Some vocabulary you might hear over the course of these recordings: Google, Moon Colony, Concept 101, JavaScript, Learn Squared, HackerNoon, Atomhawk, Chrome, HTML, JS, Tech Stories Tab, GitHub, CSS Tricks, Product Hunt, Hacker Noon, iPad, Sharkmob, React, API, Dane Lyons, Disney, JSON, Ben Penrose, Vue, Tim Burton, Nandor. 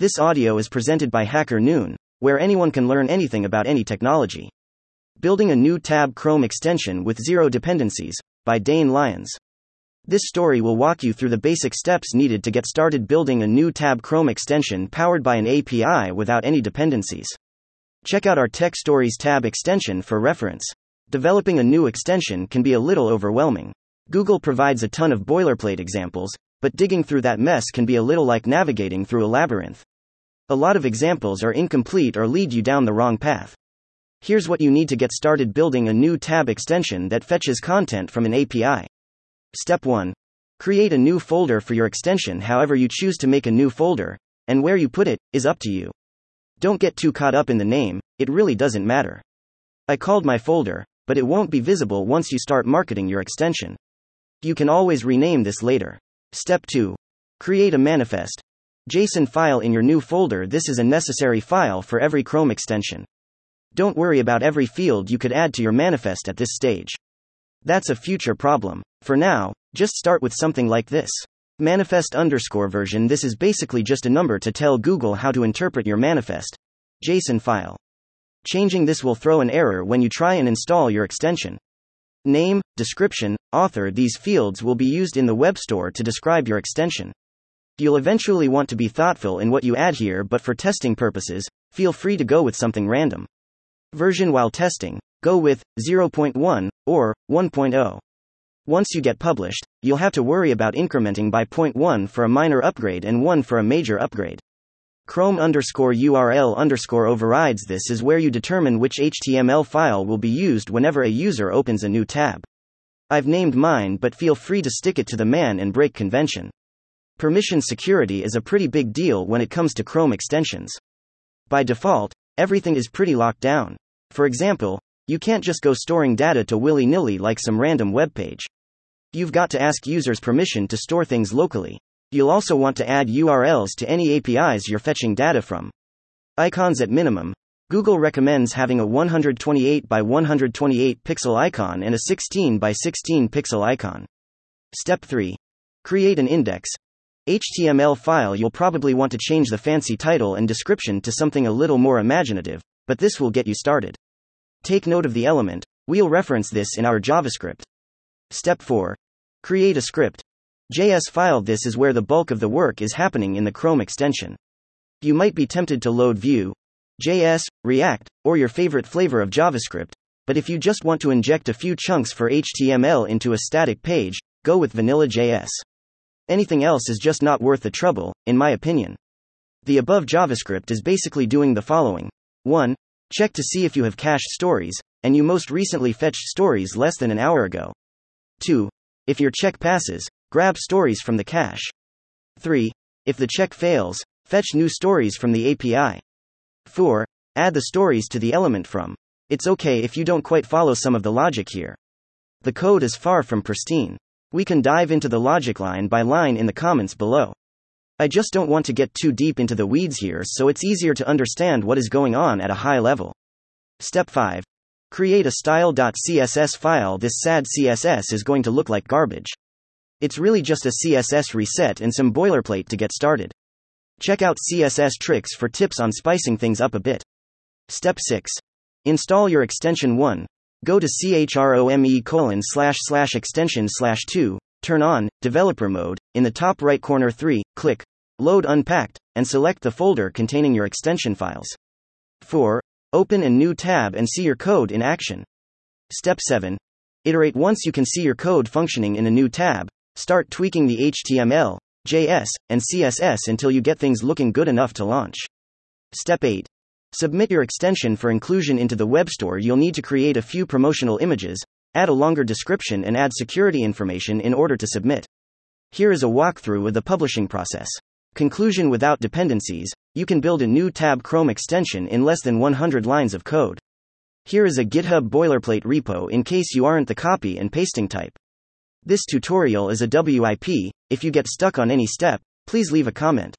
This audio is presented by Hacker Noon, where anyone can learn anything about any technology. Building a new tab Chrome extension with zero dependencies, by Dane Lyons. This story will walk you through the basic steps needed to get started building a new tab Chrome extension powered by an API without any dependencies. Check out our Tech Stories Tab extension for reference. Developing a new extension can be a little overwhelming. Google provides a ton of boilerplate examples, but digging through that mess can be a little like navigating through a labyrinth. A lot of examples are incomplete or lead you down the wrong path. Here's what you need to get started building a new tab extension that fetches content from an API. Step 1. Create a new folder for your extension. However you choose to make a new folder, and where you put it, is up to you. Don't get too caught up in the name, it really doesn't matter. I called my folder, but it won't be visible once you start marketing your extension. You can always rename this later. Step 2. Create a manifest. JSON file in your new folder. This is a necessary file for every Chrome extension. Don't worry about every field you could add to your manifest at this stage. That's a future problem. For now, just start with something like this. Manifest_version. This is basically just a number to tell Google how to interpret your manifest JSON file. Changing this will throw an error when you try and install your extension. Name, description, author. These fields will be used in the web store to describe your extension. You'll eventually want to be thoughtful in what you add here, but for testing purposes, feel free to go with something random. Version while testing, go with 0.1 or 1.0. Once you get published, you'll have to worry about incrementing by 0.1 for a minor upgrade and 1 for a major upgrade. Chrome_URL_overrides. This is where you determine which HTML file will be used whenever a user opens a new tab. I've named mine, but feel free to stick it to the man and break convention. Permission security is a pretty big deal when it comes to Chrome extensions. By default, everything is pretty locked down. For example, you can't just go storing data to willy-nilly like some random web page. You've got to ask users permission to store things locally. You'll also want to add URLs to any APIs you're fetching data from. Icons at minimum. Google recommends having a 128 by 128 pixel icon and a 16 by 16 pixel icon. Step 3. Create an index. HTML file. You'll probably want to change the fancy title and description to something a little more imaginative, but this will get you started. Take note of the element, we'll reference this in our JavaScript. Step 4. Create a script. JS file. This is where the bulk of the work is happening in the Chrome extension. You might be tempted to load Vue, JS, React, or your favorite flavor of JavaScript, but if you just want to inject a few chunks for HTML into a static page, go with vanilla JS. Anything else is just not worth the trouble, in my opinion. The above JavaScript is basically doing the following. 1. Check to see if you have cached stories, and you most recently fetched stories less than an hour ago. 2. If your check passes, grab stories from the cache. 3. If the check fails, fetch new stories from the API. 4. Add the stories to the element from. It's okay if you don't quite follow some of the logic here. The code is far from pristine. We can dive into the logic line by line in the comments below. I just don't want to get too deep into the weeds here, so it's easier to understand what is going on at a high level. Step 5. Create a style.css file. This sad CSS is going to look like garbage. It's really just a CSS reset and some boilerplate to get started. Check out CSS Tricks for tips on spicing things up a bit. Step 6. Install your extension 1. Go to chrome://extension/2. Turn on developer mode in the top right corner. 3. Click load unpacked and select the folder containing your extension files. 4. Open a new tab and see your code in action. Step 7. Iterate. Once you can see your code functioning in a new tab, start tweaking the HTML, JS, and CSS until you get things looking good enough to launch. Step 8. Submit your extension for inclusion into the web store. You'll need to create a few promotional images, add a longer description, and add security information in order to submit. Here is a walkthrough of the publishing process. Conclusion. Without dependencies, you can build a new tab Chrome extension in less than 100 lines of code. Here is a GitHub boilerplate repo in case you aren't the copy and pasting type. This tutorial is a WIP. If you get stuck on any step, please leave a comment.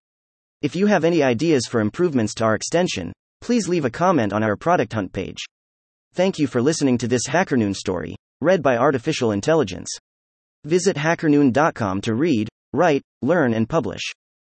If you have any ideas for improvements to our extension, please leave a comment on our Product Hunt page. Thank you for listening to this Hacker Noon story, read by Artificial Intelligence. Visit hackernoon.com to read, write, learn, and publish.